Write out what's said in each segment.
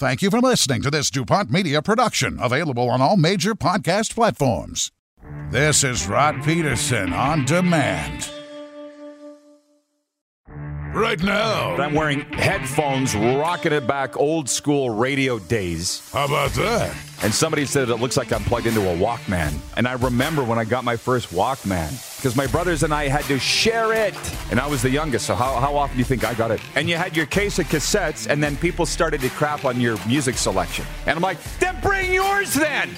Thank you for listening to this DuPont Media production, available on all major podcast platforms. This is Rod Peterson on Demand. Right now, I'm wearing headphones, rocking it back old school radio days. How about that? And somebody said it looks like I'm plugged into a Walkman. And I remember when I got my first Walkman, because my brothers and I had to share it. And I was the youngest, so how often do you think I got it? And you had your case of cassettes, and then people started to crap on your music selection. And I'm like, then bring yours then!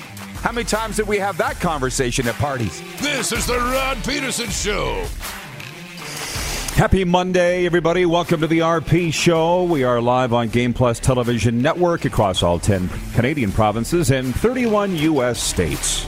How many times did we have that conversation at parties? This is the Rod Peterson Show. Happy Monday, everybody. Welcome to the RP Show. We are live on Game Plus Television Network across all 10 Canadian provinces and 31 U.S. states.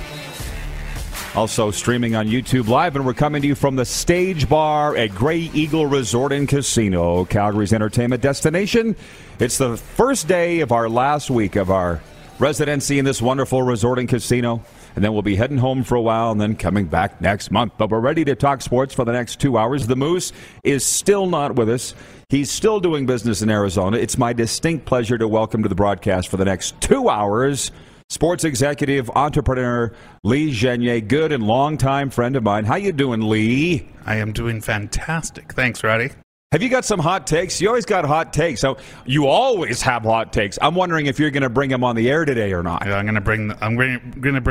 Also streaming on YouTube Live, and we're coming to you from the Stage Bar at Grey Eagle Resort and Casino, Calgary's entertainment destination. It's the first day of our last week of our residency in this wonderful resort and casino. And then we'll be heading home for a while and then coming back next month. But we're ready to talk sports for the next 2 hours. The Moose is still not with us. He's still doing business in Arizona. It's my distinct pleasure to welcome to the broadcast for the next 2 hours, sports executive, entrepreneur, Lee Genier, good and longtime friend of mine. How you doing, Lee? I am doing fantastic. Thanks, Roddy. Have you got some hot takes? You always got hot takes. So you always have hot takes. I'm wondering if you're going to bring them on the air today or not. Yeah, I'm going to bring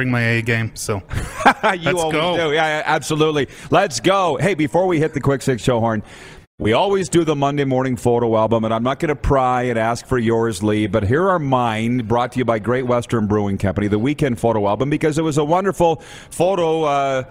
my A game. So you always do. Yeah, absolutely. Let's go. Hey, before we hit the Quick Six show horn, we always do the Monday morning photo album, and I'm not going to pry and ask for yours, Lee. But here are mine, brought to you by Great Western Brewing Company, the weekend photo album, because it was a wonderful photo.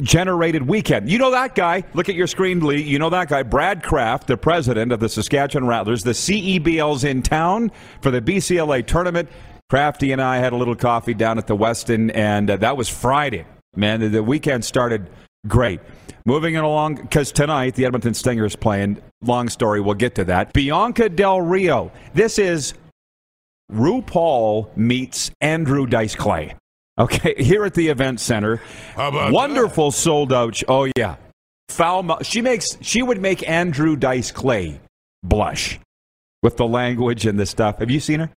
Generated weekend. You know that guy. Look at your screen, Lee. You know that guy. Brad Kraft, the president of the Saskatchewan Rattlers. The CEBL's in town for the BCLA tournament. Crafty and I had a little coffee down at the Westin, and that was Friday. Man, the weekend started great. Moving it along, because tonight the Edmonton Stingers playing. Long story, we'll get to that. Bianca Del Rio. This is RuPaul meets Andrew Dice Clay. Okay, here at the event center. How about wonderful that? Sold out. Oh yeah, she would make Andrew Dice Clay blush with the language and the stuff. Have you seen her?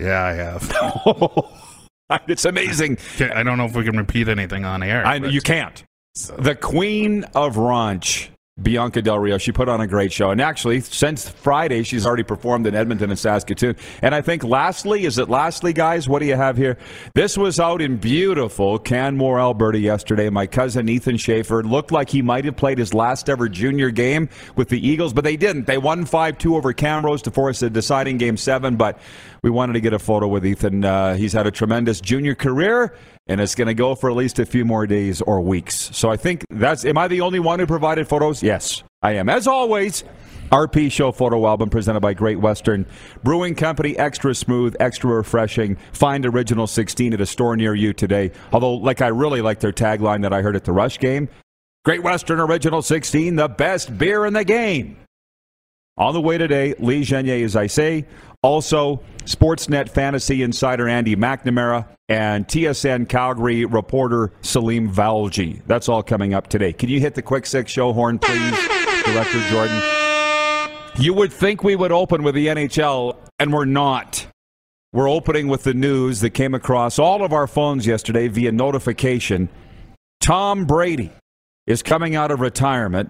Yeah, I have. It's amazing. I don't know if we can repeat anything on air. You can't. The Queen of Ranch, Bianca Del Rio. She put on a great show. And actually, since Friday, she's already performed in Edmonton and Saskatoon. And I think lastly, guys? What do you have here? This was out in beautiful Canmore, Alberta yesterday. My cousin Ethan Schaefer looked like he might have played his last ever junior game with the Eagles, but they didn't. They won 5-2 over Camrose to force a deciding Game 7, but we wanted to get a photo with Ethan. He's had a tremendous junior career, and it's going to go for at least a few more days or weeks. So I think that's... Am I the only one who provided photos? Yes, I am. As always, RP Show photo album presented by Great Western Brewing Company. Extra smooth, extra refreshing. Find Original 16 at a store near you today. Although, like, I really like their tagline that I heard at the Rush game. Great Western Original 16, the best beer in the game. On the way today, Lee Genier, as I say. Also, Sportsnet Fantasy Insider Andy McNamara and TSN Calgary reporter Salim Valji. That's all coming up today. Can you hit the quick six show horn, please, Director Jordan? You would think we would open with the NHL, and we're not. We're opening with the news that came across all of our phones yesterday via notification. Tom Brady is coming out of retirement,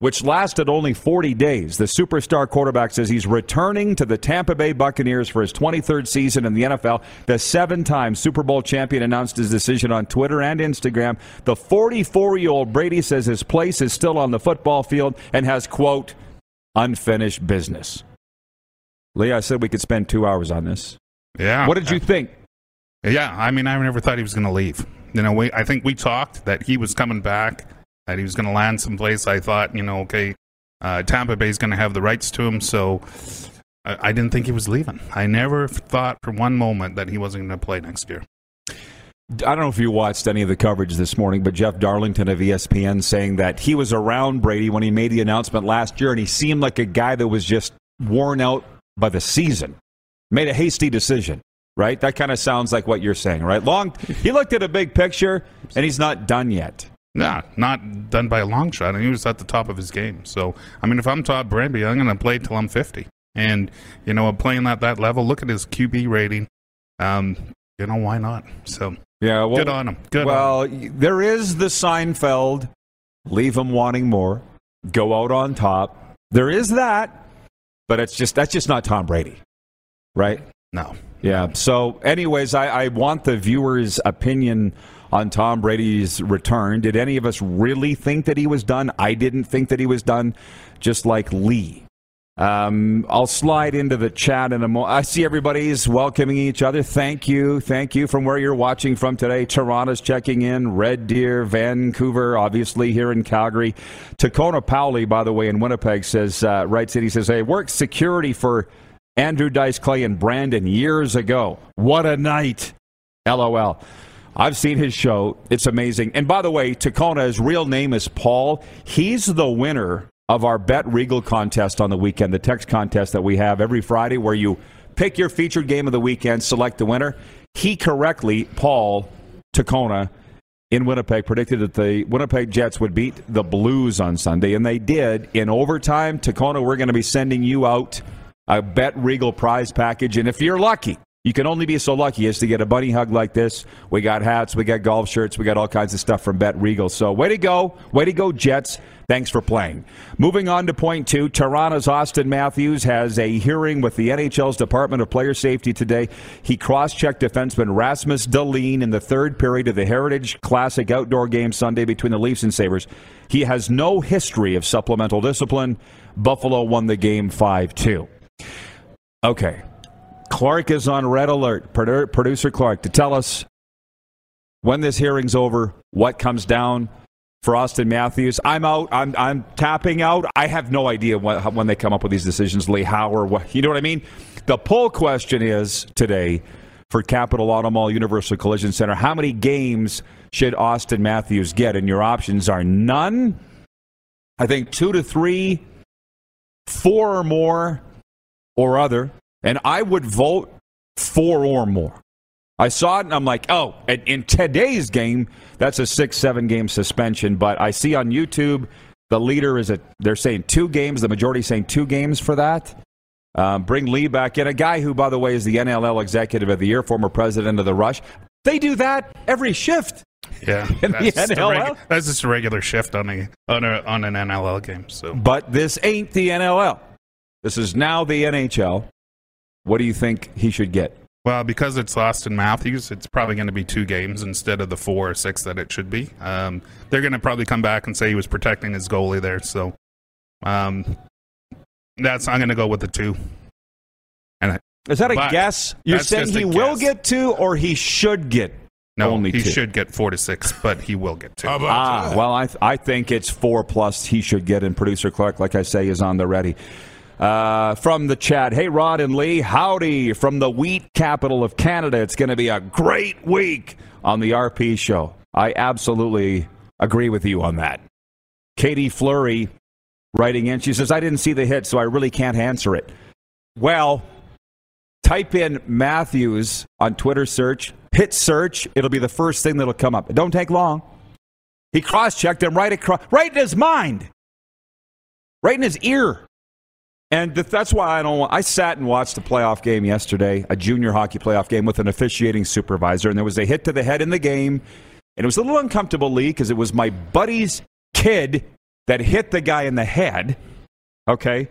which lasted only 40 days. The superstar quarterback says he's returning to the Tampa Bay Buccaneers for his 23rd season in the NFL. The seven-time Super Bowl champion announced his decision on Twitter and Instagram. The 44-year-old Brady says his place is still on the football field and has, quote, unfinished business. Lee, I said we could spend 2 hours on this. Yeah. What did you think? Yeah, I mean, I never thought he was going to leave. You know, I think we talked that he was coming back, that he was going to land someplace. I thought, you know, okay, Tampa Bay's going to have the rights to him, so I didn't think he was leaving. I never thought for one moment that he wasn't going to play next year. I don't know if you watched any of the coverage this morning, but Jeff Darlington of ESPN saying that he was around Brady when he made the announcement last year, and he seemed like a guy that was just worn out by the season, made a hasty decision. Right? That kind of sounds like what you're saying, right? He looked at a big picture, and he's not done yet. Nah, not done by a long shot, and he was at the top of his game. So, I mean, if I'm Todd Brady, I'm going to play till I'm 50. And, you know, playing at that level, look at his QB rating. You know, why not? So, yeah, well, good on him. Good on him. There is the Seinfeld, leave him wanting more, go out on top. There is that, but that's just not Tom Brady, right? No. Yeah, so anyways, I want the viewers' opinion on Tom Brady's return. Did any of us really think that he was done? I didn't think that he was done, just like Lee. I'll slide into the chat in a moment. I see everybody's welcoming each other. Thank you from where you're watching from today. Toronto's checking in, Red Deer, Vancouver, obviously here in Calgary. Tacona Powley, by the way, in Winnipeg, says, Wright City says, hey, worked security for Andrew Dice Clay and Brandon years ago. What a night. LOL. I've seen his show. It's amazing. And by the way, Tacona, his real name is Paul. He's the winner of our Bet Regal contest on the weekend, the text contest that we have every Friday where you pick your featured game of the weekend, select the winner. He correctly, Paul Tacona in Winnipeg, predicted that the Winnipeg Jets would beat the Blues on Sunday, and they did in overtime. Tacona, we're going to be sending you out a Bet Regal prize package, and if you're lucky, you can only be so lucky as to get a bunny hug like this. We got hats, we got golf shirts, we got all kinds of stuff from Bet Regal. So way to go, Jets. Thanks for playing. Moving on to point two, Toronto's Auston Matthews has a hearing with the NHL's Department of Player Safety today. He cross-checked defenseman Rasmus Dahlin in the third period of the Heritage Classic outdoor game Sunday between the Leafs and Sabres. He has no history of supplemental discipline. Buffalo won the game 5-2. Okay. Clark is on red alert, producer Clark, to tell us when this hearing's over, what comes down for Auston Matthews. I'm out. I'm tapping out. I have no idea when they come up with these decisions, Lee, how or what. You know what I mean? The poll question is today for Capital Auto Mall Universal Collision Center, how many games should Auston Matthews get? And your options are none. I think 2 to 3, 4 or more, or other. And I would vote 4 or more. I saw it, and I'm like, oh, in today's game, that's a 6-7 game suspension. But I see on YouTube, the leader is they're saying 2 games. The majority saying 2 games for that. Bring Lee back in. A guy who, by the way, is the NLL Executive of the Year, former president of the Rush. They do that every shift. Yeah, that's just a regular shift on an NLL game. So, but this ain't the NLL. This is now the NHL. What do you think he should get? Well, because it's Auston Matthews, it's probably going to be 2 games instead of the 4 or 6 that it should be. They're going to probably come back and say he was protecting his goalie there. So, I'm going to go with the 2. And is that a guess? You're saying he will get 2 or he should get? No, only he 2. Should get 4 to 6, but he will get 2. Well, I think it's 4+ he should get, and producer Clark, like I say, is on the ready. From the chat, hey, Rod and Lee, howdy from the wheat capital of Canada. It's going to be a great week on the RP show. I absolutely agree with you on that. Katie Fleury writing in. She says, I didn't see the hit, so I really can't answer it. Well, type in Matthews on Twitter search. Hit search, it'll be the first thing that'll come up. It don't take long. He cross-checked him right in his mind. Right in his ear. And that's why I sat and watched a playoff game yesterday, a junior hockey playoff game with an officiating supervisor, and there was a hit to the head in the game. And it was a little uncomfortable, Lee, because it was my buddy's kid that hit the guy in the head. Okay?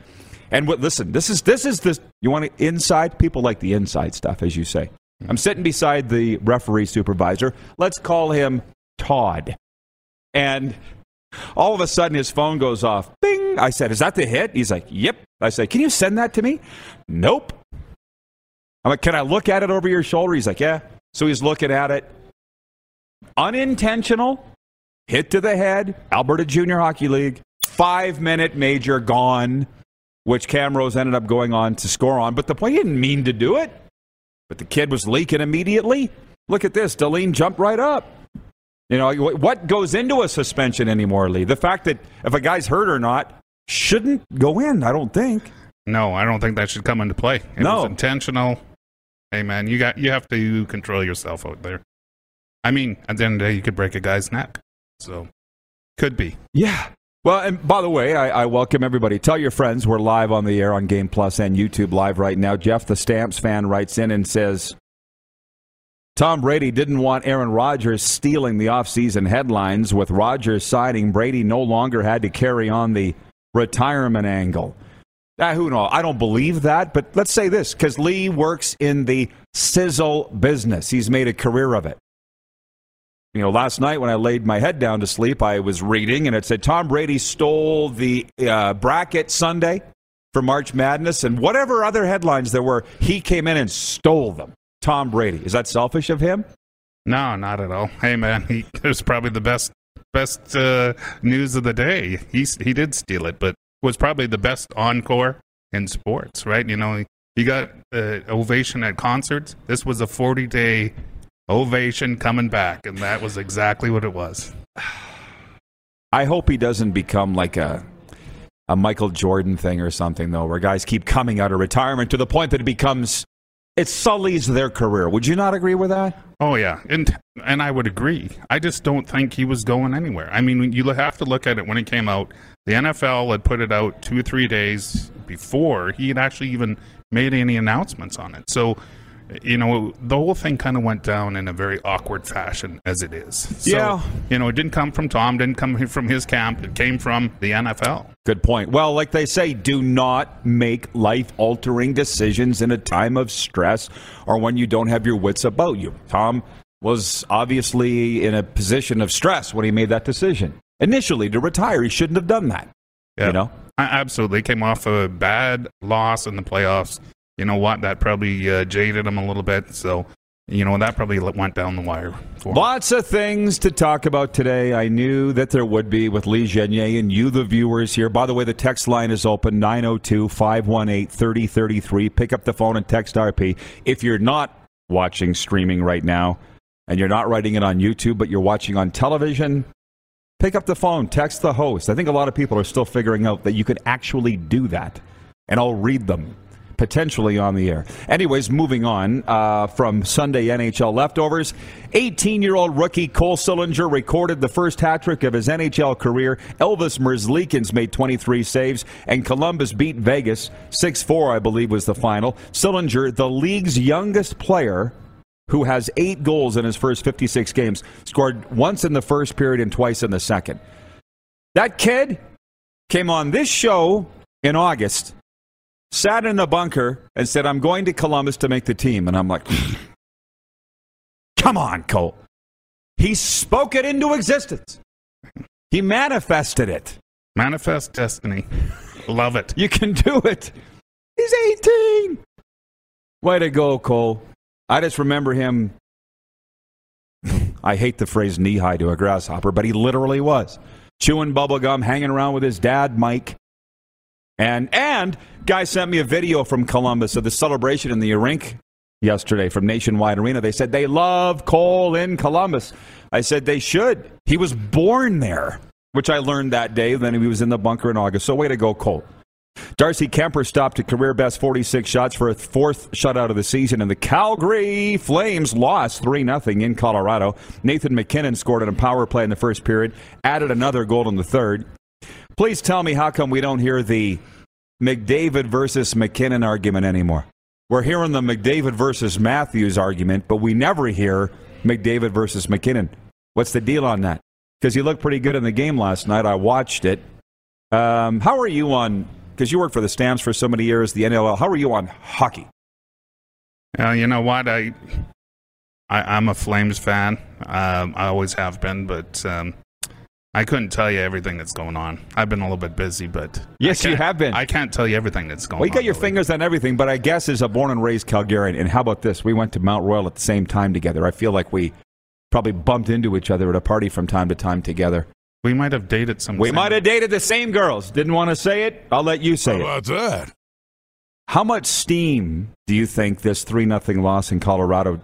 And listen, this is the you want to inside? People like the inside stuff, as you say. I'm sitting beside the referee supervisor. Let's call him Todd. And all of a sudden, his phone goes off. Bing! I said, is that the hit? He's like, yep. I said, can you send that to me? Nope. I'm like, can I look at it over your shoulder? He's like, yeah. So he's looking at it. Unintentional. Hit to the head. Alberta Junior Hockey League. 5-minute major gone, which Camrose ended up going on to score on. But the play didn't mean to do it. But the kid was leaking immediately. Look at this. Dahlin jumped right up. You know, what goes into a suspension anymore, Lee? The fact that if a guy's hurt or not shouldn't go in, I don't think. No, I don't think that should come into play. It was intentional. Hey, man, you have to control yourself out there. I mean, at the end of the day, you could break a guy's neck. So, could be. Yeah. Well, and by the way, I welcome everybody. Tell your friends we're live on the air on Game Plus and YouTube Live right now. Jeff, the Stamps fan, writes in and says, Tom Brady didn't want Aaron Rodgers stealing the offseason headlines. With Rodgers signing, Brady no longer had to carry on the retirement angle. Who knows? I don't believe that, but let's say this, because Lee works in the sizzle business. He's made a career of it. You know, last night when I laid my head down to sleep, I was reading, and it said Tom Brady stole the bracket Sunday for March Madness, and whatever other headlines there were, he came in and stole them. Tom Brady. Is that selfish of him? No, not at all. Hey, man, it was probably the best news of the day. He did steal it, but it was probably the best encore in sports, right? You know, you got ovation at concerts. This was a 40-day ovation coming back, and that was exactly what it was. I hope he doesn't become like a Michael Jordan thing or something, though, where guys keep coming out of retirement to the point that it sullies their career. Would you not agree with that? Oh, yeah, and I would agree. I just don't think he was going anywhere. I mean, you have to look at it when it came out. The NFL had put it out 2 or 3 days before he had actually even made any announcements on it. So, you know, the whole thing kind of went down in a very awkward fashion, as it is. So, yeah. You know, it didn't come from Tom, didn't come from his camp. It came from the NFL. Good point. Well, like they say, do not make life-altering decisions in a time of stress or when you don't have your wits about you. Tom was obviously in a position of stress when he made that decision. Initially, to retire, he shouldn't have done that. Yeah. You know? Absolutely. Came off a bad loss in the playoffs. You know what? That probably jaded him a little bit. So, you know, that probably went down the wire for him. Lots of things to talk about today. I knew that there would be with Lee Genier and you, the viewers here. By the way, the text line is open, 902-518-3033. Pick up the phone and text RP. If you're not watching streaming right now and you're not writing it on YouTube, but you're watching on television, pick up the phone, text the host. I think a lot of people are still figuring out that you can actually do that, and I'll read them. Potentially on the air. Anyways, moving on from Sunday NHL leftovers, 18-year-old rookie Cole Sillinger recorded the first hat trick of his NHL career. Elvis Merzlikins made 23 saves, and Columbus beat Vegas 6-4, I believe was the final. Sillinger, the league's youngest player who has 8 goals in his first 56 games, scored once in the first period and twice in the second. That kid came on this show in August, sat in the bunker, and said, I'm going to Columbus to make the team. And I'm like, come on, Cole. He spoke it into existence. He manifested it. Manifest destiny. Love it. You can do it. He's 18. Way to go, Cole. I just remember him. I hate the phrase knee-high to a grasshopper, but he literally was. Chewing bubblegum, hanging around with his dad, Mike. And guy sent me a video from Columbus of the celebration in the rink yesterday from Nationwide Arena. They said they love Cole in Columbus. I said they should. He was born there, which I learned that day. Then he was in the bunker in August. So way to go, Cole. Darcy Kemper stopped at career-best 46 shots for a 4th shutout of the season, and the Calgary Flames lost 3-0 in Colorado. Nathan McKinnon scored on a power play in the first period, added another goal in the third. Please tell me how come we don't hear the McDavid versus McKinnon argument anymore. We're hearing the McDavid versus Matthews argument, but we never hear McDavid versus McKinnon. What's the deal on that? Because he looked pretty good in the game last night. I watched it. How are you on... Because you worked for the Stamps for so many years, the NLL. How are you on hockey? You know what? I'm a Flames fan. I always have been, but I couldn't tell you everything that's going on. I've been a little bit busy, but... Yes, you have been. I can't tell you everything that's going on. Well, you got your fingers on everything, but I guess as a born and raised Calgarian, and how about this? We went to Mount Royal at the same time together. I feel like we probably bumped into each other at a party from time to time together. We might have dated some. We might have dated the same girls. Didn't want to say it. I'll let you say it. How about that? How much steam do you think this 3-0 loss in Colorado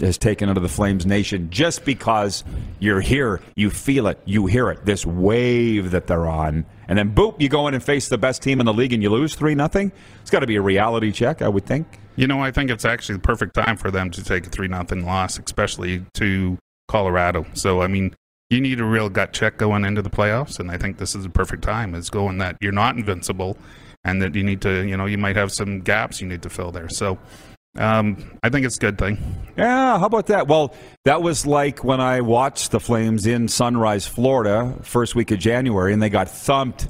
has taken out of the Flames Nation just because you're here, you feel it, you hear it, this wave that they're on, and then boop, you go in and face the best team in the league and you lose 3-0? It's got to be a reality check, I would think. You know, I think it's actually the perfect time for them to take a 3-0 loss, especially to Colorado. So, I mean... You need a real gut check going into the playoffs, and I think this is the perfect time. It's going that you're not invincible, and that you need to, you know, you might have some gaps you need to fill there. So I think it's a good thing. Yeah, how about that? Well, that was like when I watched the Flames in Sunrise, Florida, first week of January, and they got thumped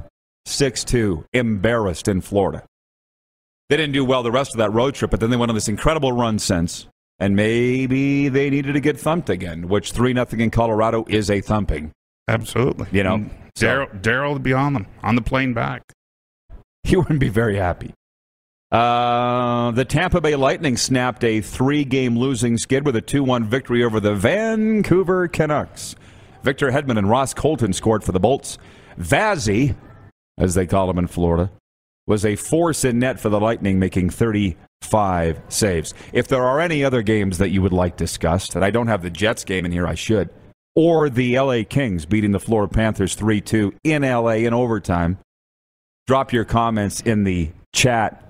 6-2, embarrassed in Florida. They didn't do well the rest of that road trip, but then they went on this incredible run since. And maybe they needed to get thumped again, which 3-0 in Colorado is a thumping. Absolutely. You know, Daryl would be on them, on the plane back. He wouldn't be very happy. The Tampa Bay Lightning snapped a 3-game losing skid with a 2-1 victory over the Vancouver Canucks. Victor Hedman and Ross Colton scored for the Bolts. Vazzy, as they call him in Florida, was a force in net for the Lightning, making 35 saves. If there are any other games that you would like discussed, and I don't have the Jets game in here, I should, or the LA Kings beating the Florida Panthers 3-2 in LA in overtime, drop your comments in the chat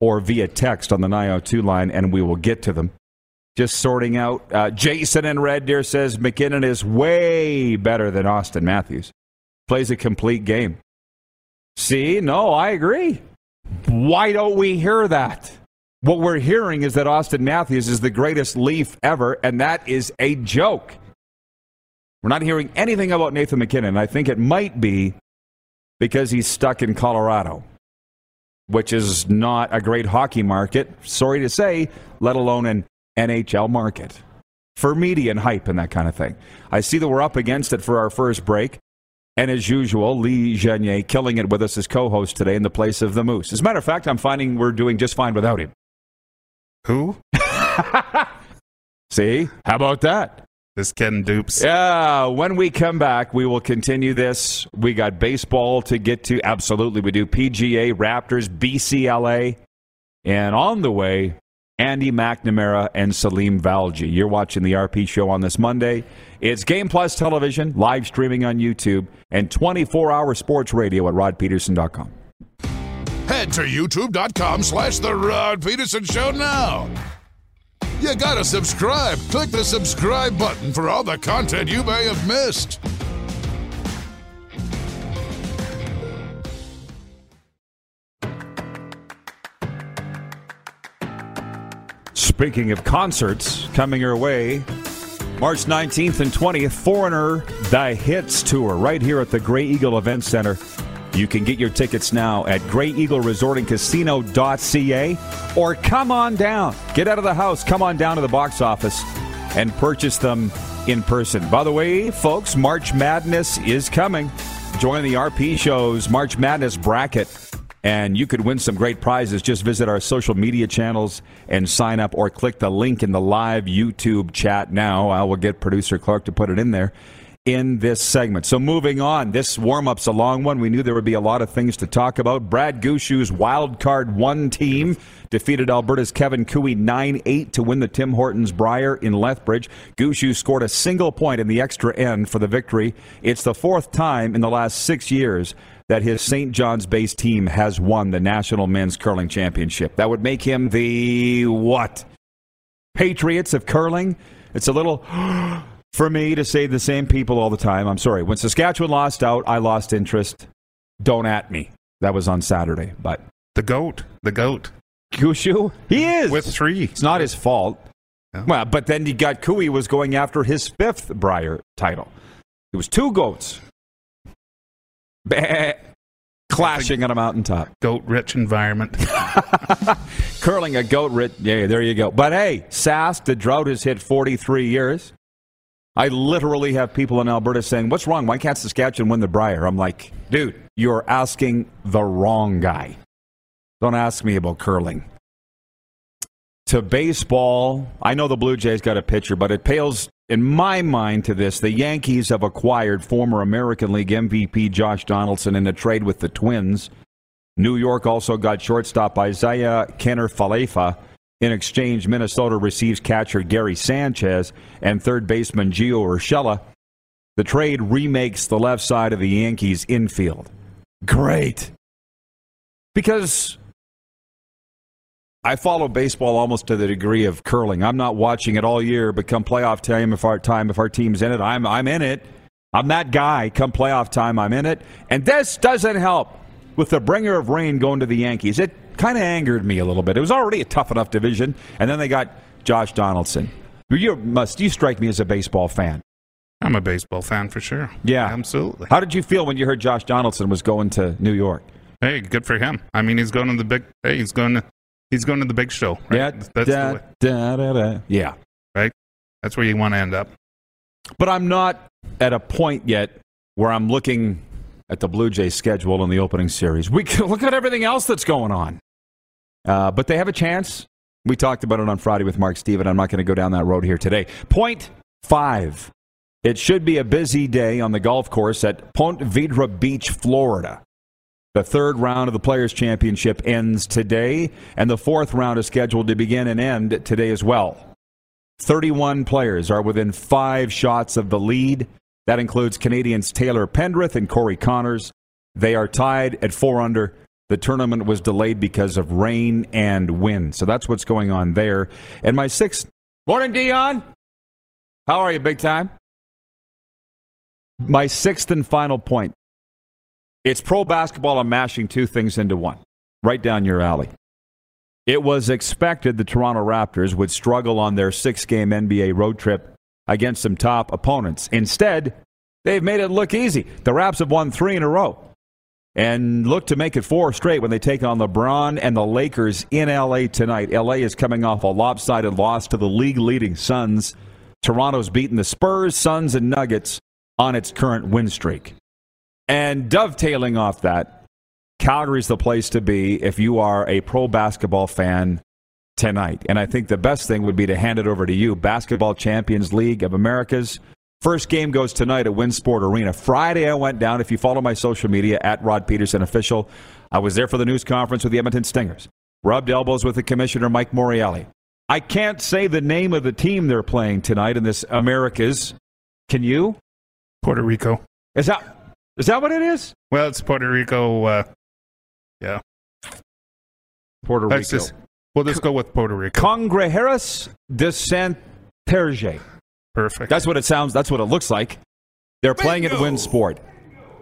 or via text on the 902 line, and we will get to them. Just sorting out, Jason in Red Deer says McKinnon is way better than Auston Matthews. Plays a complete game. See, no, I agree. Why don't we hear that? What we're hearing is that Auston Matthews is the greatest Leaf ever, and that is a joke. We're not hearing anything about Nathan McKinnon. I think it might be because he's stuck in Colorado, which is not a great hockey market, sorry to say, let alone an NHL market, for media and hype and that kind of thing. I see that we're up against it for our first break. And as usual, Lee Genier killing it with us as co-host today in the place of the Moose. As a matter of fact, I'm finding we're doing just fine without him. Who? See? How about that? This Ken Dupes. Yeah, when we come back, we will continue this. We got baseball to get to. Absolutely, we do. PGA, Raptors, BCLA. And on the way, Andy McNamara and Salim Valji. You're watching the RP Show on this Monday. It's Game Plus Television, live streaming on YouTube, and 24-hour sports radio at rodpeterson.com. Head to youtube.com/The Rod Peterson Show now. You gotta subscribe. Click the subscribe button for all the content you may have missed. Speaking of concerts coming your way, March 19th and 20th, Foreigner Thy Hits Tour, right here at the Grey Eagle Event Center. You can get your tickets now at greyeagleresortandcasino.ca or come on down. Get out of the house. Come on down to the box office and purchase them in person. By the way, folks, March Madness is coming. Join the RP Show's March Madness bracket, and you could win some great prizes. Just visit our social media channels and sign up, or click the link in the live YouTube chat now. I will get producer Clark to put it in there in this segment. So moving on, this warm-up's a long one. We knew there would be a lot of things to talk about. Brad Gushue's Wild Card 1 team defeated Alberta's Kevin Koe 9-8 to win the Tim Hortons Brier in Lethbridge. Gushue scored a single point in the extra end for the victory. It's the fourth time in the last 6 years that his St. John's-based team has won the National Men's Curling Championship. That would make him the what? Patriots of curling? It's a little... for me to say the same people all the time. I'm sorry. When Saskatchewan lost out, I lost interest. Don't at me. That was on Saturday. But the GOAT. The GOAT. Gushue? He is. With three. It's not his fault. No. Well, but then you got Koe was going after his fifth Brier title. It was two GOATs. Clashing on a mountaintop. Goat-rich environment. Curling a goat-rich. Yeah, there you go. But hey, Sask, the drought has hit 43 years. I literally have people in Alberta saying, what's wrong? Why can't Saskatchewan win the Brier? I'm like, dude, you're asking the wrong guy. Don't ask me about curling. To baseball, I know the Blue Jays got a pitcher, but it pales in my mind to this. The Yankees have acquired former American League MVP Josh Donaldson in a trade with the Twins. New York also got shortstop Isaiah Kenner-Falefa. In exchange, Minnesota receives catcher Gary Sanchez and third baseman Gio Urshela. The trade remakes the left side of the Yankees' infield. Great. Because I follow baseball almost to the degree of curling. I'm not watching it all year, but come playoff time, if our team's in it, I'm in it. I'm that guy. Come playoff time, I'm in it. And this doesn't help with the bringer of rain going to the Yankees. It kind of angered me a little bit. It was already a tough enough division, and then they got Josh Donaldson. You strike me as a baseball fan. I'm a baseball fan for sure. Yeah. Absolutely. How did you feel when you heard Josh Donaldson was going to New York? Hey, good for him. I mean, he's going to the big show. Right? Yeah. Yeah. Right? That's where you want to end up. But I'm not at a point yet where I'm looking at the Blue Jays schedule in the opening series. We can look at everything else that's going on. But they have a chance. We talked about it on Friday with Mark Steven. I'm not going to go down that road here today. Point 5. It should be a busy day on the golf course at Ponte Vedra Beach, Florida. The third round of the Players' Championship ends today, and the fourth round is scheduled to begin and end today as well. 31 players are within 5 shots of the lead. That includes Canadians Taylor Pendrith and Corey Connors. They are tied at 4 under. The tournament was delayed because of rain and wind. So that's what's going on there. And my 6th... Morning, Dion! How are you, big time? My 6th and final point. It's pro basketball. I'm mashing 2 things into one. Right down your alley. It was expected the Toronto Raptors would struggle on their 6-game NBA road trip against some top opponents. Instead, they've made it look easy. The Raps have won 3 in a row. And look to make it 4 straight when they take on LeBron and the Lakers in L.A. tonight. L.A. is coming off a lopsided loss to the league-leading Suns. Toronto's beaten the Spurs, Suns, and Nuggets on its current win streak. And dovetailing off that, Calgary's the place to be if you are a pro basketball fan tonight. And I think the best thing would be to hand it over to you. Basketball Champions League of America's. First game goes tonight at WinSport Arena. Friday I went down. If you follow my social media, at Rod Peterson Official, I was there for the news conference with the Edmonton Stingers. Rubbed elbows with the commissioner, Mike Morreale. I can't say the name of the team they're playing tonight in this Americas. Can you? Puerto Rico. Is that what it is? Well, it's Puerto Rico. Yeah. Puerto Rico. We'll just go with Puerto Rico. Congrejeros de Santarém. Perfect. That's what it sounds. That's what it looks like. They're playing at WinSport.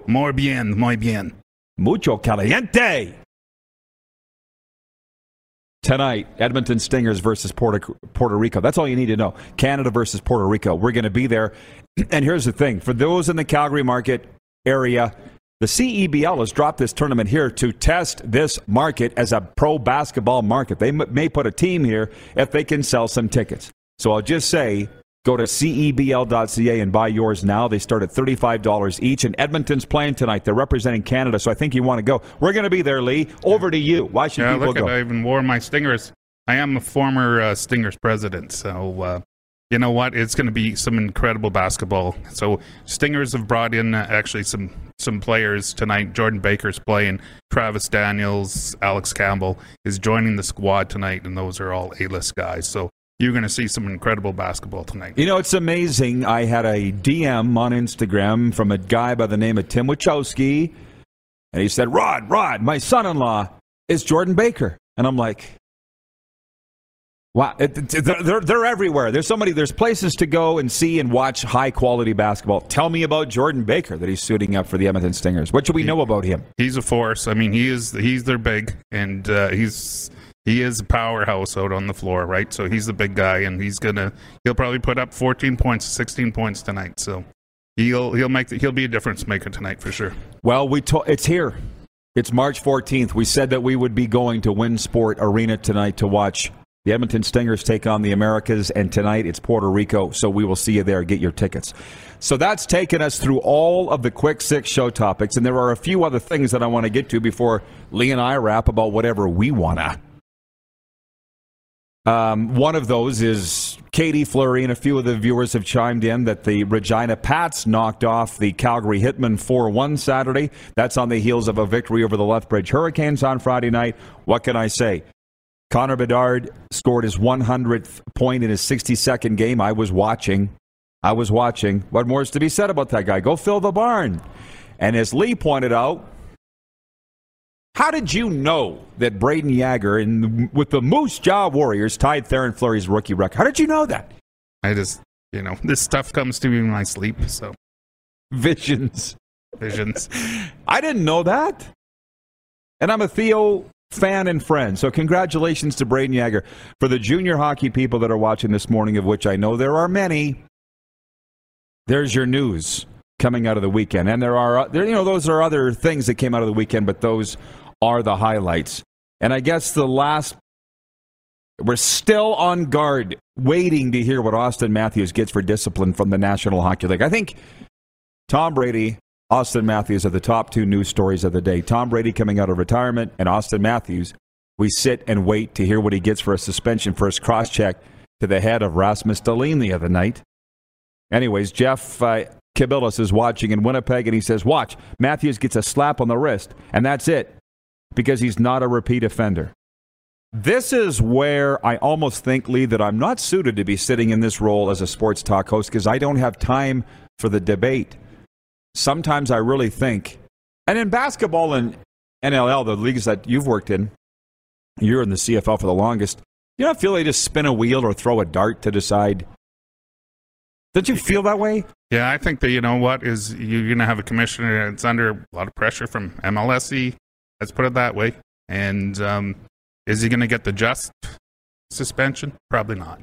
Muy bien, muy bien. Mucho caliente. Tonight, Edmonton Stingers versus Puerto Rico. That's all you need to know. Canada versus Puerto Rico. We're going to be there. And here's the thing. For those in the Calgary market area, the CEBL has dropped this tournament here to test this market as a pro basketball market. They may put a team here if they can sell some tickets. So I'll just say, go to cebl.ca and buy yours now. They start at $35 each, and Edmonton's playing tonight. They're representing Canada, so I think you want to go. We're going to be there, Lee. Over to you. Why should people go? I even wore my Stingers. I am a former Stingers president, so you know what? It's going to be some incredible basketball. So Stingers have brought in actually some players tonight. Jordan Baker's playing. Travis Daniels, Alex Campbell is joining the squad tonight, and those are all A-list guys. So you're going to see some incredible basketball tonight. You know, it's amazing. I had a DM on Instagram from a guy by the name of Tim Wachowski, and he said, Rod, my son-in-law is Jordan Baker. And I'm like, wow, they're everywhere. There's places to go and see and watch high-quality basketball. Tell me about Jordan Baker, that he's suiting up for the Edmonton Stingers. What should we know about him? He's a force. I mean, he's their big, and He is a powerhouse out on the floor, right? So he's the big guy, and he'll probably put up 14 points, 16 points tonight. So he'll be a difference maker tonight for sure. Well, it's here. It's March 14th. We said that we would be going to WinSport Arena tonight to watch the Edmonton Stingers take on the Americas, and tonight it's Puerto Rico, so we will see you there. Get your tickets. So that's taken us through all of the quick six show topics, and there are a few other things that I want to get to before Lee and I wrap about whatever we want to. One of those is Katie Fleury, and a few of the viewers have chimed in that the Regina Pats knocked off the Calgary Hitmen 4-1 Saturday. That's on the heels of a victory over the Lethbridge Hurricanes on Friday night. What can I say? Connor Bedard scored his 100th point in his 62nd game. I was watching. What more is to be said about that guy? Go fill the barn. And as Lee pointed out, how did you know that Braden Jagger with the Moose Jaw Warriors tied Theron Fleury's rookie record? How did you know that? I just, you know, this stuff comes to me in my sleep, so. Visions. I didn't know that. And I'm a Theo fan and friend, so congratulations to Braden Jagger. For the junior hockey people that are watching this morning, of which I know there are many, there's your news coming out of the weekend. And those are other things that came out of the weekend, but those are the highlights. And I guess we're still on guard, waiting to hear what Auston Matthews gets for discipline from the National Hockey League. I think Tom Brady, Auston Matthews are the top two news stories of the day. Tom Brady coming out of retirement and Auston Matthews. We sit and wait to hear what he gets for a suspension for his cross-check to the head of Rasmus Dahlin the other night. Anyways, Jeff Kibilis is watching in Winnipeg, and he says, watch, Matthews gets a slap on the wrist, and that's it, because he's not a repeat offender. This is where I almost think, Lee, that I'm not suited to be sitting in this role as a sports talk host, because I don't have time for the debate. Sometimes I really think, and in basketball and NLL, the leagues that you've worked in, you're in the CFL for the longest, you don't feel they just spin a wheel or throw a dart to decide. Don't you feel that way? Yeah, I think that, you know what, is you're going to have a commissioner that's under a lot of pressure from MLSE, let's put it that way. And is he going to get the just suspension? Probably not.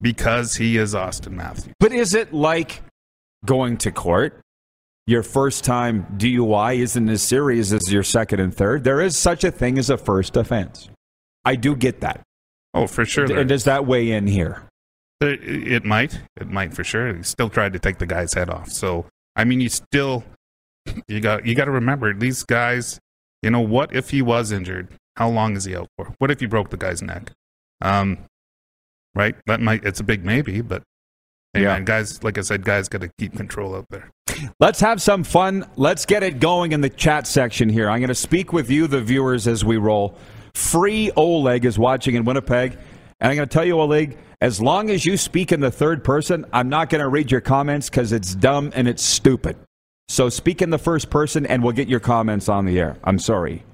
Because he is Auston Matthews. But is it like going to court? Your first time DUI isn't as serious as your second and third. There is such a thing as a first offense. I do get that. Oh, for sure. And does that weigh in here? It might for sure. He still tried to take the guy's head off. So I mean, you got to remember these guys. You know, what if he was injured? How long is he out for? What if he broke the guy's neck? Right? It's a big maybe, but hey, yeah, man, guys. Like I said, guys got to keep control out there. Let's have some fun. Let's get it going in the chat section here. I'm going to speak with you, the viewers, as we roll. Free Oleg is watching in Winnipeg, and I'm going to tell you, Oleg, as long as you speak in the third person, I'm not going to read your comments because it's dumb and it's stupid. So speak in the first person, and we'll get your comments on the air. I'm sorry.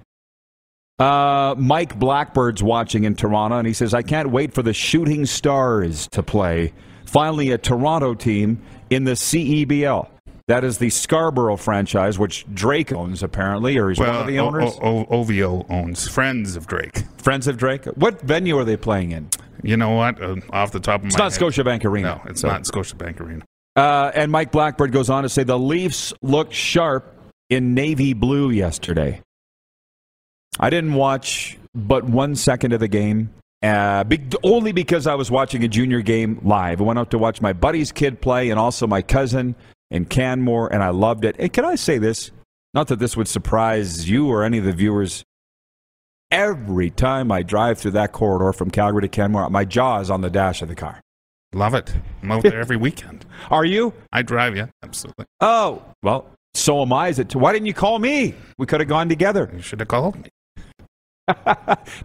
Mike Blackbird's watching in Toronto, and he says, I can't wait for the Shooting Stars to play. Finally, a Toronto team in the CEBL. That is the Scarborough franchise, which Drake owns, apparently, or he's one of the owners. OVO owns. Friends of Drake. Friends of Drake. What venue are they playing in? You know what? Off the top of my head. It's not Scotiabank Arena. No, it's not Scotiabank Arena. And Mike Blackbird goes on to say the Leafs looked sharp in navy blue yesterday. I didn't watch but 1 second of the game, only because I was watching a junior game live. I went out to watch my buddy's kid play and also my cousin in Canmore, and I loved it. And can I say this? Not that this would surprise you or any of the viewers. Every time I drive through that corridor from Calgary to Canmore, my jaw is on the dash of the car. Love it. I'm out there every weekend. Are you? I drive, yeah, absolutely. Oh, well, so am I. Is it? Why didn't you call me? We could have gone together. You should have called me.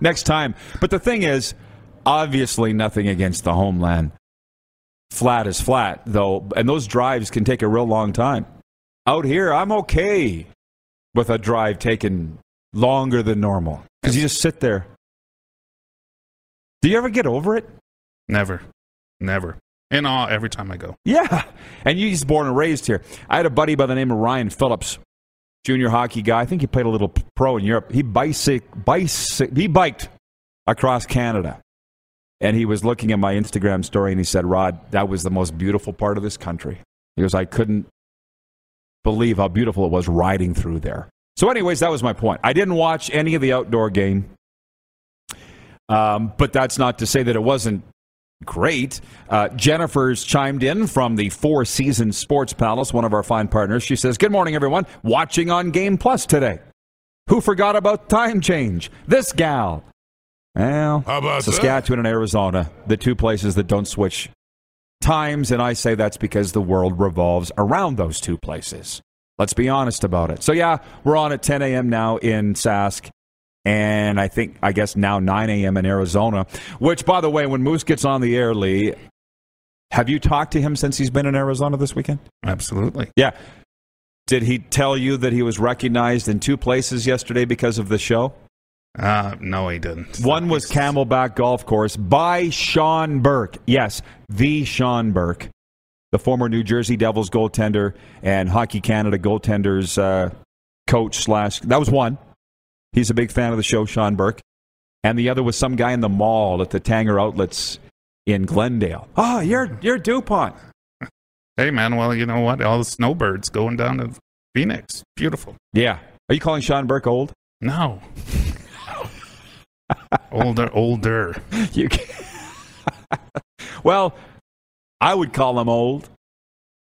Next time. But the thing is, obviously nothing against the homeland. Flat is flat, though, and those drives can take a real long time. Out here, I'm okay with a drive taking longer than normal because you just sit there. Do you ever get over it? Never. Never. In awe every time I go. Yeah. And he's born and raised here. I had a buddy by the name of Ryan Phillips, junior hockey guy. I think he played a little pro in Europe. He biked across Canada. And he was looking at my Instagram story and he said, Rod, that was the most beautiful part of this country. He goes, I couldn't believe how beautiful it was riding through there. So anyways, that was my point. I didn't watch any of the outdoor game. But that's not to say that it wasn't great. Jennifer's chimed in from the Four Seasons Sports Palace, one of our fine partners. She says, good morning, everyone. Watching on Game Plus today. Who forgot about time change? This gal. Well, how about Saskatchewan and Arizona, the two places that don't switch times, and I say that's because the world revolves around those two places. Let's be honest about it. So, yeah, we're on at 10 a.m. now in Sask. And I guess now 9 a.m. in Arizona, which, by the way, when Moose gets on the air, Lee, have you talked to him since he's been in Arizona this weekend? Absolutely. Yeah. Did he tell you that he was recognized in two places yesterday because of the show? No, he didn't. One was Camelback Golf Course by Sean Burke. Yes, the Sean Burke, the former New Jersey Devils goaltender and Hockey Canada goaltenders coach / that was one. He's a big fan of the show, Sean Burke. And the other was some guy in the mall at the Tanger Outlets in Glendale. Oh, you're DuPont. Hey, man, well, you know what? All the snowbirds going down to Phoenix. Beautiful. Yeah. Are you calling Sean Burke old? No. Older. You can't. Well, I would call him old.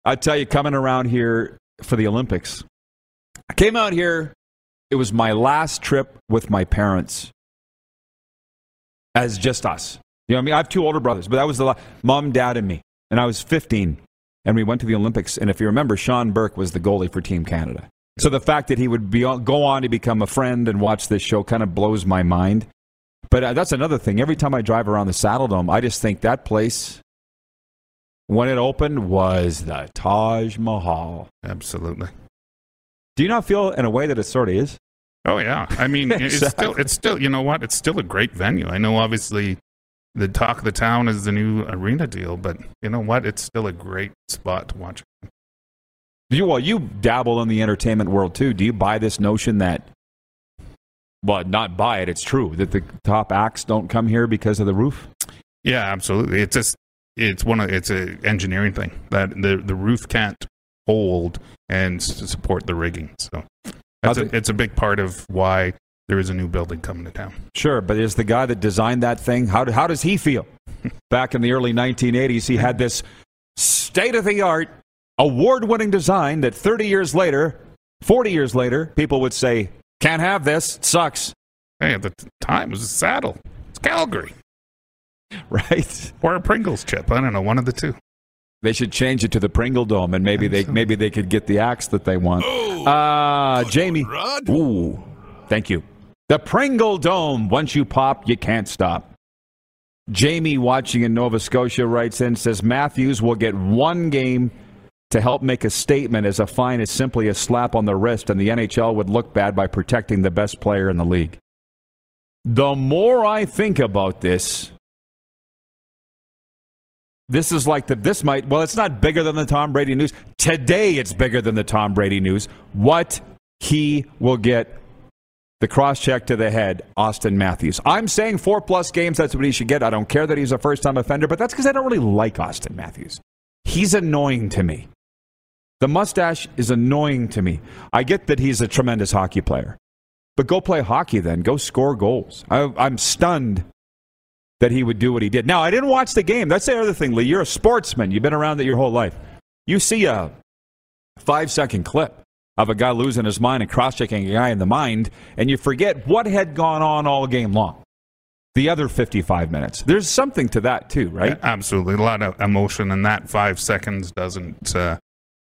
I tell you, coming around here for the Olympics. I came out here. It was my last trip with my parents as just us. You know what I mean? I have two older brothers, but that was the last. Mom, Dad, and me. And I was 15, and we went to the Olympics. And if you remember, Sean Burke was the goalie for Team Canada. So the fact that he would go on to become a friend and watch this show kind of blows my mind. But that's another thing. Every time I drive around the Saddle Dome, I just think that place, when it opened, was the Taj Mahal. Absolutely. Do you not feel in a way that it sort of is? Oh, yeah. I mean, exactly. It's still, you know what? It's still a great venue. I know, obviously, the talk of the town is the new arena deal, but you know what? It's still a great spot to watch. You dabble in the entertainment world, too. Do you buy this notion that, well, not buy it, it's true, that the top acts don't come here because of the roof? Yeah, absolutely. It's just, it's an engineering thing that the roof can't hold and support the rigging. So it's a big part of why there is a new building coming to town. Sure, but is the guy that designed that thing, how does he feel? Back in the early 1980s, he had this state-of-the-art, award-winning design that 30 years later, 40 years later, people would say, can't have this, it sucks. Hey, at the time, it was a Saddle. It's Calgary. Right. Or a Pringles chip. I don't know, one of the two. They should change it to the Pringle Dome, and maybe they could get the axe that they want. Oh, Jamie. Rod. Ooh, thank you. The Pringle Dome. Once you pop, you can't stop. Jamie, watching in Nova Scotia, writes in, says Matthews will get one game to help make a statement, as a fine is simply a slap on the wrist, and the NHL would look bad by protecting the best player in the league. The more I think about this, This is like the, this might, well, it's not bigger than the Tom Brady news. Today it's bigger than the Tom Brady news. What he will get, the cross-check to the head, Auston Matthews. I'm saying 4+ games, that's what he should get. I don't care that he's a first-time offender, but that's because I don't really like Auston Matthews. He's annoying to me. The mustache is annoying to me. I get that he's a tremendous hockey player, but go play hockey then. Go score goals. I'm stunned that he would do what he did. Now, I didn't watch the game. That's the other thing, Lee. You're a sportsman. You've been around that your whole life. You see a 5-second clip of a guy losing his mind and cross-checking a guy in the mind, and you forget what had gone on all game long. The other 55 minutes. There's something to that, too, right? Yeah, absolutely. A lot of emotion, and that 5 seconds doesn't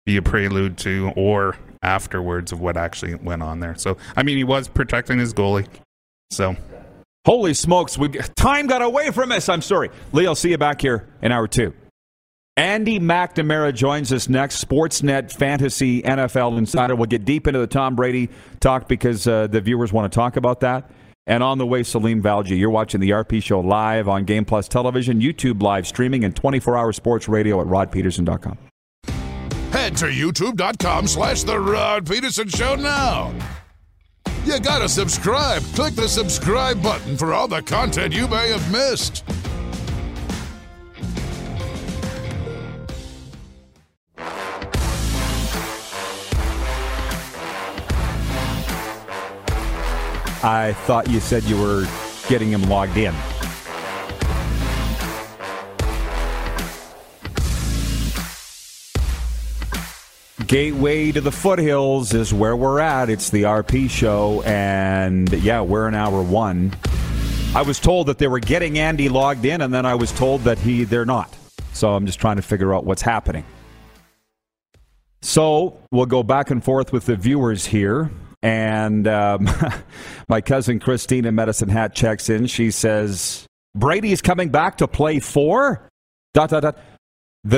be a prelude to or afterwards of what actually went on there. So, I mean, he was protecting his goalie, so... Holy smokes, time got away from us. I'm sorry. Lee, I'll see you back here in hour two. Andy McNamara joins us next. Sportsnet Fantasy NFL Insider. We'll get deep into the Tom Brady talk because the viewers want to talk about that. And on the way, Salim Valji. You're watching the RP Show live on Game Plus Television, YouTube live streaming, and 24-hour sports radio at rodpeterson.com. Head to youtube.com/The Rod Peterson Show now. You gotta subscribe. Click the subscribe button for all the content you may have missed. I thought you said you were getting him logged in. Gateway to the Foothills is where we're at. It's the RP Show, and yeah, we're in hour one. I was told that they were getting Andy logged in, and then I was told that they're not. So I'm just trying to figure out what's happening. So we'll go back and forth with the viewers here, and my cousin Christine in Medicine Hat checks in. She says, Brady's coming back to play for... the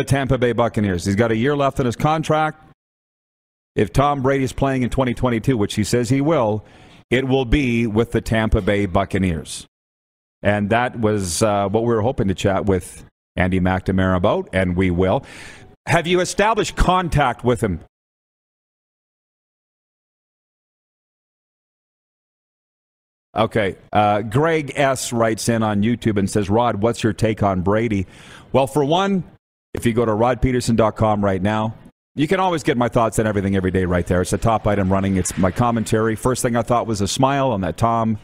Tampa Bay Buccaneers. He's got a year left in his contract. If Tom Brady's playing in 2022, which he says he will, it will be with the Tampa Bay Buccaneers. And that was what we were hoping to chat with Andy McNamara about, and we will. Have you established contact with him? Okay, Greg S. writes in on YouTube and says, Rod, what's your take on Brady? Well, for one, if you go to rodpeterson.com right now, you can always get my thoughts on everything every day right there. It's a top item running. It's my commentary. First thing I thought was a smile on that Tom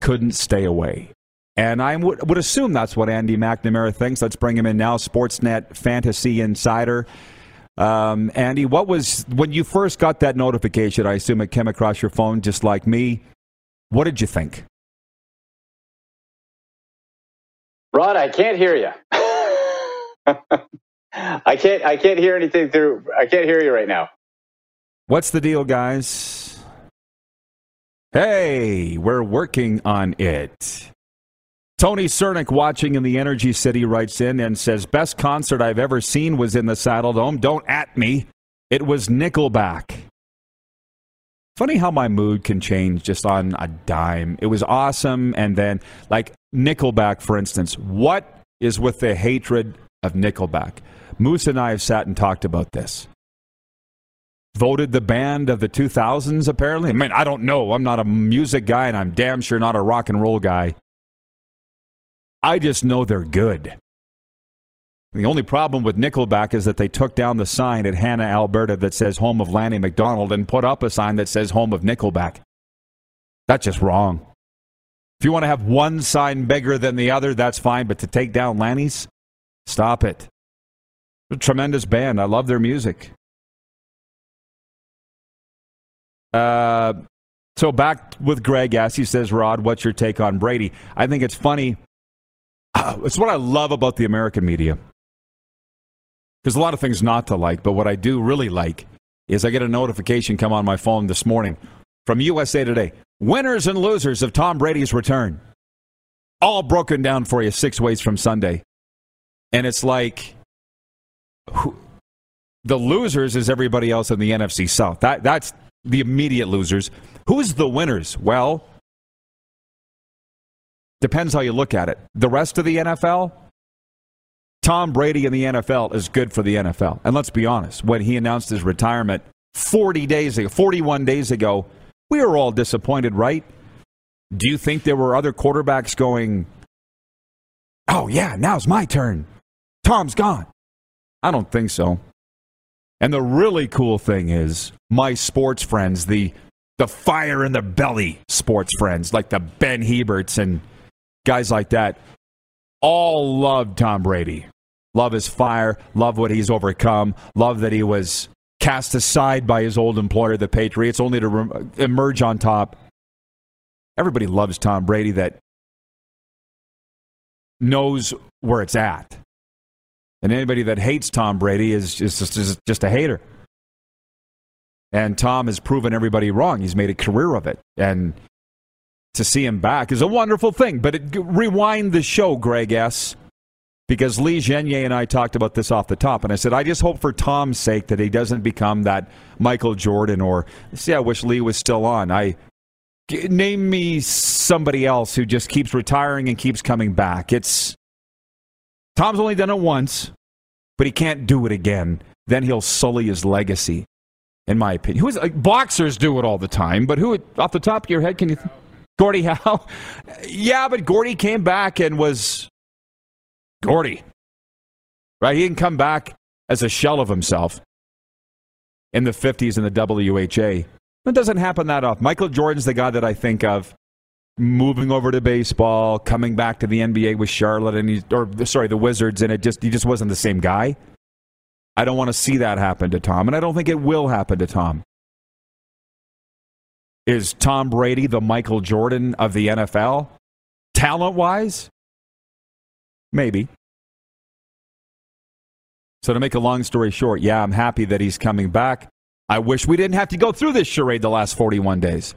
couldn't stay away. And I would assume that's what Andy McNamara thinks. Let's bring him in now. Sportsnet Fantasy Insider. Andy, what was, when you first got that notification, I assume it came across your phone just like me. What did you think? Rod, I can't hear you. I can't hear anything through. I can't hear you right now. What's the deal, guys? Hey, we're working on it. Tony Cernick watching in the Energy City writes in and says, best concert I've ever seen was in the Saddle Dome. Don't at me. It was Nickelback. Funny how my mood can change just on a dime. It was awesome. And then, like Nickelback, for instance, what is with the hatred of Nickelback? Moose and I have sat and talked about this. Voted the band of the 2000s, apparently. I mean, I don't know. I'm not a music guy, and I'm damn sure not a rock and roll guy. I just know they're good. The only problem with Nickelback is that they took down the sign at Hanna, Alberta that says home of Lanny McDonald and put up a sign that says home of Nickelback. That's just wrong. If you want to have one sign bigger than the other, that's fine, but to take down Lanny's? Stop it. A tremendous band. I love their music. So back with Greg S. He says, Rod, what's your take on Brady? I think it's funny. It's what I love about the American media. There's a lot of things not to like, but what I do really like is I get a notification come on my phone this morning from USA Today. Winners and losers of Tom Brady's return. All broken down for you 6 ways from Sunday. And it's like, the losers is everybody else in the NFC South. That's the immediate losers. Who's the winners? Well, depends how you look at it. The rest of the NFL, Tom Brady in the NFL is good for the NFL. And let's be honest, when he announced his retirement 41 days ago, we were all disappointed, right? Do you think there were other quarterbacks going, oh, yeah, now's my turn. Tom's gone. I don't think so. And the really cool thing is my sports friends, the fire in the belly sports friends, like the Ben Heberts and guys like that, all love Tom Brady. Love his fire, love what he's overcome, love that he was cast aside by his old employer, the Patriots, only to emerge on top. Everybody loves Tom Brady that knows where it's at. And anybody that hates Tom Brady is just a hater. And Tom has proven everybody wrong. He's made a career of it. And to see him back is a wonderful thing. But rewind the show, Greg S., because Lee Genier and I talked about this off the top. And I said, I just hope for Tom's sake that he doesn't become that Michael Jordan or, see, I wish Lee was still on. Name me somebody else who just keeps retiring and keeps coming back. Tom's only done it once, but he can't do it again. Then he'll sully his legacy, in my opinion. Boxers do it all the time, but who, off the top of your head, can you think? Gordie Howe? Yeah, but Gordie came back and was Gordie. Right? He didn't come back as a shell of himself in the 50s in the WHA. It doesn't happen that often. Michael Jordan's the guy that I think of moving over to baseball, coming back to the NBA with Charlotte, the Wizards, and he just wasn't the same guy. I don't want to see that happen to Tom, and I don't think it will happen to Tom. Is Tom Brady the Michael Jordan of the NFL? Talent-wise? Maybe. So to make a long story short, yeah, I'm happy that he's coming back. I wish we didn't have to go through this charade the last 41 days.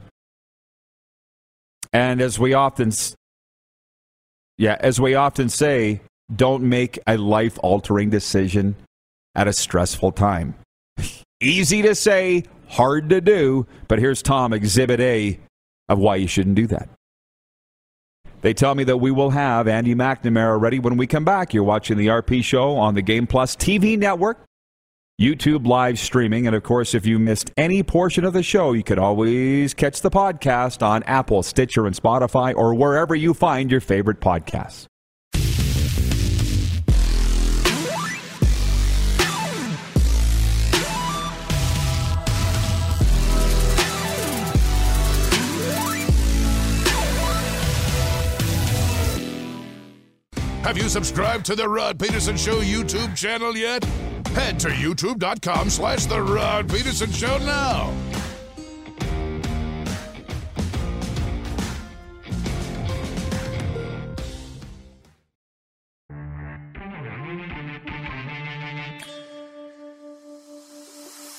And as we often say, don't make a life-altering decision at a stressful time. Easy to say, hard to do, but here's Tom, Exhibit A of why you shouldn't do that. They tell me that we will have Andy McNamara ready when we come back. You're watching the RP Show on the Game Plus TV network, YouTube live streaming, and of course, if you missed any portion of the show, you could always catch the podcast on Apple, Stitcher, and Spotify, or wherever you find your favorite podcasts. Have you subscribed to the Rod Peterson Show YouTube channel yet? Head to youtube.com/The Rod Peterson Show now.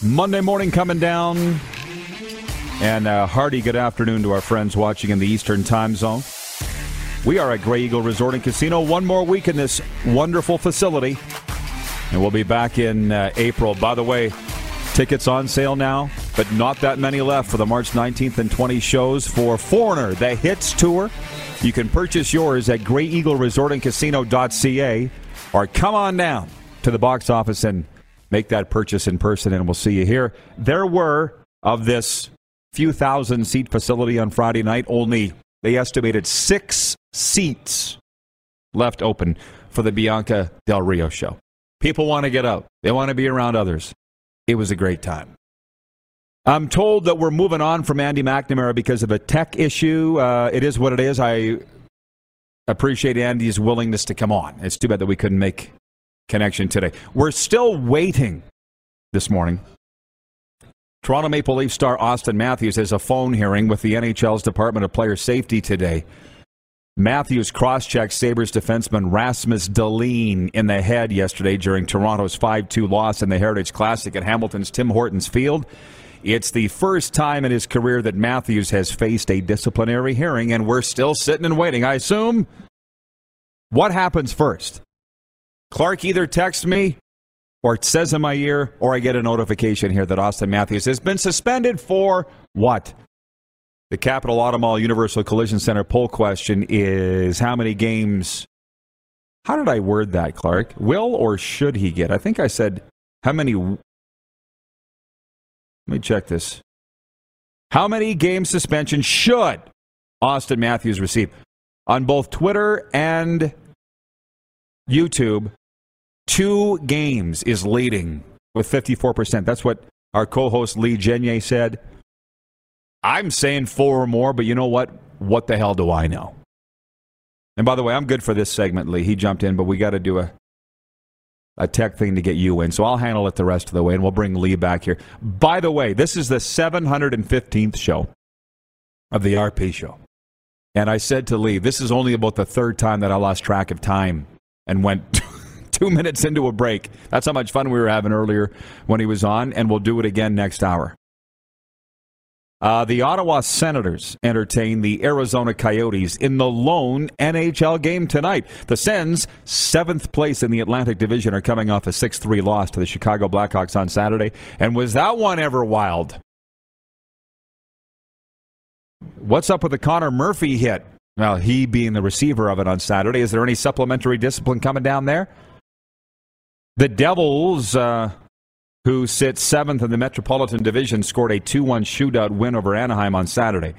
Monday morning coming down. And a hearty good afternoon to our friends watching in the Eastern time zone. We are at Grey Eagle Resort and Casino. One more week in this wonderful facility. And we'll be back in April. By the way, tickets on sale now, but not that many left for the March 19th and 20th shows for Foreigner, the Hits Tour. You can purchase yours at Grey Eagle Resort and Casino.ca, or come on down to the box office and make that purchase in person, and we'll see you here. There were, of this few thousand seat facility on Friday night, only they estimated 6 seats left open for the Bianca Del Rio show. People want to get out. They want to be around others. It was a great time. I'm told that we're moving on from Andy McNamara because of a tech issue. It is what it is. I appreciate Andy's willingness to come on. It's too bad that we couldn't make connection today. We're still waiting this morning. Toronto Maple Leaf star Auston Matthews has a phone hearing with the NHL's Department of Player Safety today. Matthews cross-checked Sabres defenseman Rasmus Dahlin in the head yesterday during Toronto's 5-2 loss in the Heritage Classic at Hamilton's Tim Hortons Field. It's the first time in his career that Matthews has faced a disciplinary hearing, and we're still sitting and waiting. I assume, what happens first? Clark either texts me, or it says in my ear, or I get a notification here that Auston Matthews has been suspended for what? The Capital Auto Mall Universal Collision Center poll question is, how many games How did I word that, Clark? Will or should he get? I think I said how many... Let me check this. How many game suspensions should Auston Matthews receive? On both Twitter and YouTube, 2 games is leading with 54%. That's what our co-host Lee Genier said. I'm saying 4 or more, but you know what? What the hell do I know? And by the way, I'm good for this segment, Lee. He jumped in, but we got to do a tech thing to get you in. So I'll handle it the rest of the way, and we'll bring Lee back here. By the way, this is the 715th show of the RP show. And I said to Lee, this is only about the 3rd time that I lost track of time and went 2 minutes into a break. That's how much fun we were having earlier when he was on, and we'll do it again next hour. The Ottawa Senators entertain the Arizona Coyotes in the lone NHL game tonight. The Sens, 7th place in the Atlantic Division, are coming off a 6-3 loss to the Chicago Blackhawks on Saturday. And was that one ever wild? What's up with the Connor Murphy hit? Well, he being the receiver of it on Saturday. Is there any supplementary discipline coming down there? The Devils... who sits 7th in the Metropolitan Division, scored a 2-1 shootout win over Anaheim on Saturday.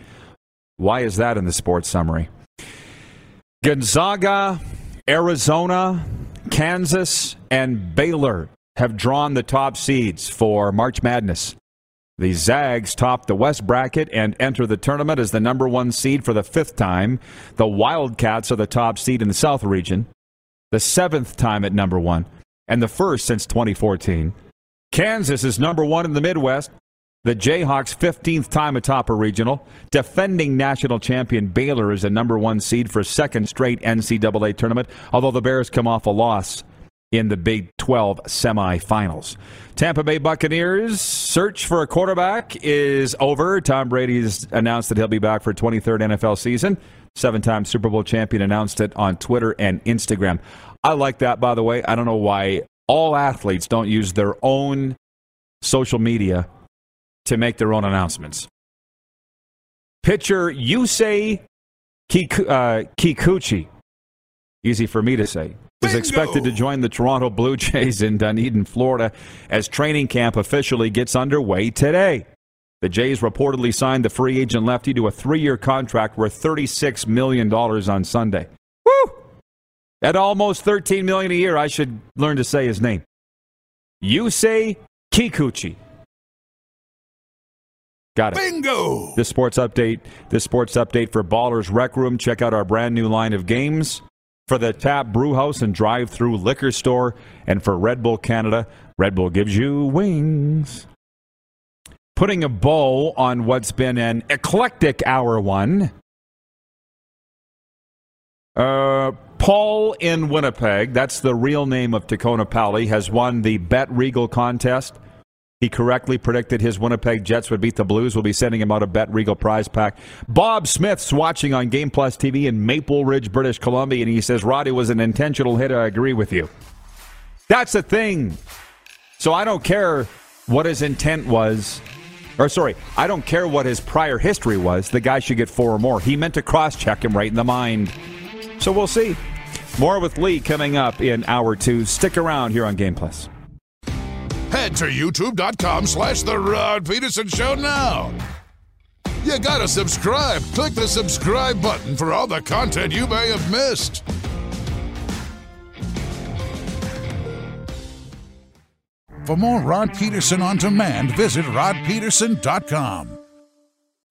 Why is that in the sports summary? Gonzaga, Arizona, Kansas, and Baylor have drawn the top seeds for March Madness. The Zags top the West bracket and enter the tournament as the #1 seed for the 5th time. The Wildcats are the top seed in the South region, the 7th time at #1, and the 1st since 2014. Kansas is #1 in the Midwest. The Jayhawks, 15th time atop a regional. Defending national champion Baylor is a #1 seed for 2nd straight NCAA tournament, although the Bears come off a loss in the Big 12 semifinals. Tampa Bay Buccaneers search for a quarterback is over. Tom Brady's announced that he'll be back for 23rd NFL season. 7-time Super Bowl champion announced it on Twitter and Instagram. I like that, by the way. I don't know why all athletes don't use their own social media to make their own announcements. Pitcher Yusei Kikuchi, easy for me to say, is expected to join the Toronto Blue Jays in Dunedin, Florida, as training camp officially gets underway today. The Jays reportedly signed the free agent lefty to a 3-year contract worth $36 million on Sunday. At almost $13 million a year, I should learn to say his name. Yusei Kikuchi. Got it. Bingo! This sports update for Ballers Rec Room. Check out our brand new line of games for the Tap Brew House and Drive-Thru Liquor Store. And for Red Bull Canada, Red Bull gives you wings. Putting a bow on what's been an eclectic hour one. Paul in Winnipeg, that's the real name of Tacona Pally, has won the Bet Regal contest. He correctly predicted his Winnipeg Jets would beat the Blues. We'll be sending him out a Bet Regal prize pack. Bob Smith's watching on Game Plus TV in Maple Ridge, British Columbia, and he says, Rod, it was an intentional hit. I agree with you. That's the thing. So I don't care what his intent was. I don't care what his prior history was. The guy should get 4 or more. He meant to cross-check him right in the mind. So we'll see. More with Lee coming up in Hour 2. Stick around here on Game Plus. Head to YouTube.com/The Rod Peterson Show now. You gotta subscribe. Click the subscribe button for all the content you may have missed. For more Rod Peterson on demand, visit rodpeterson.com.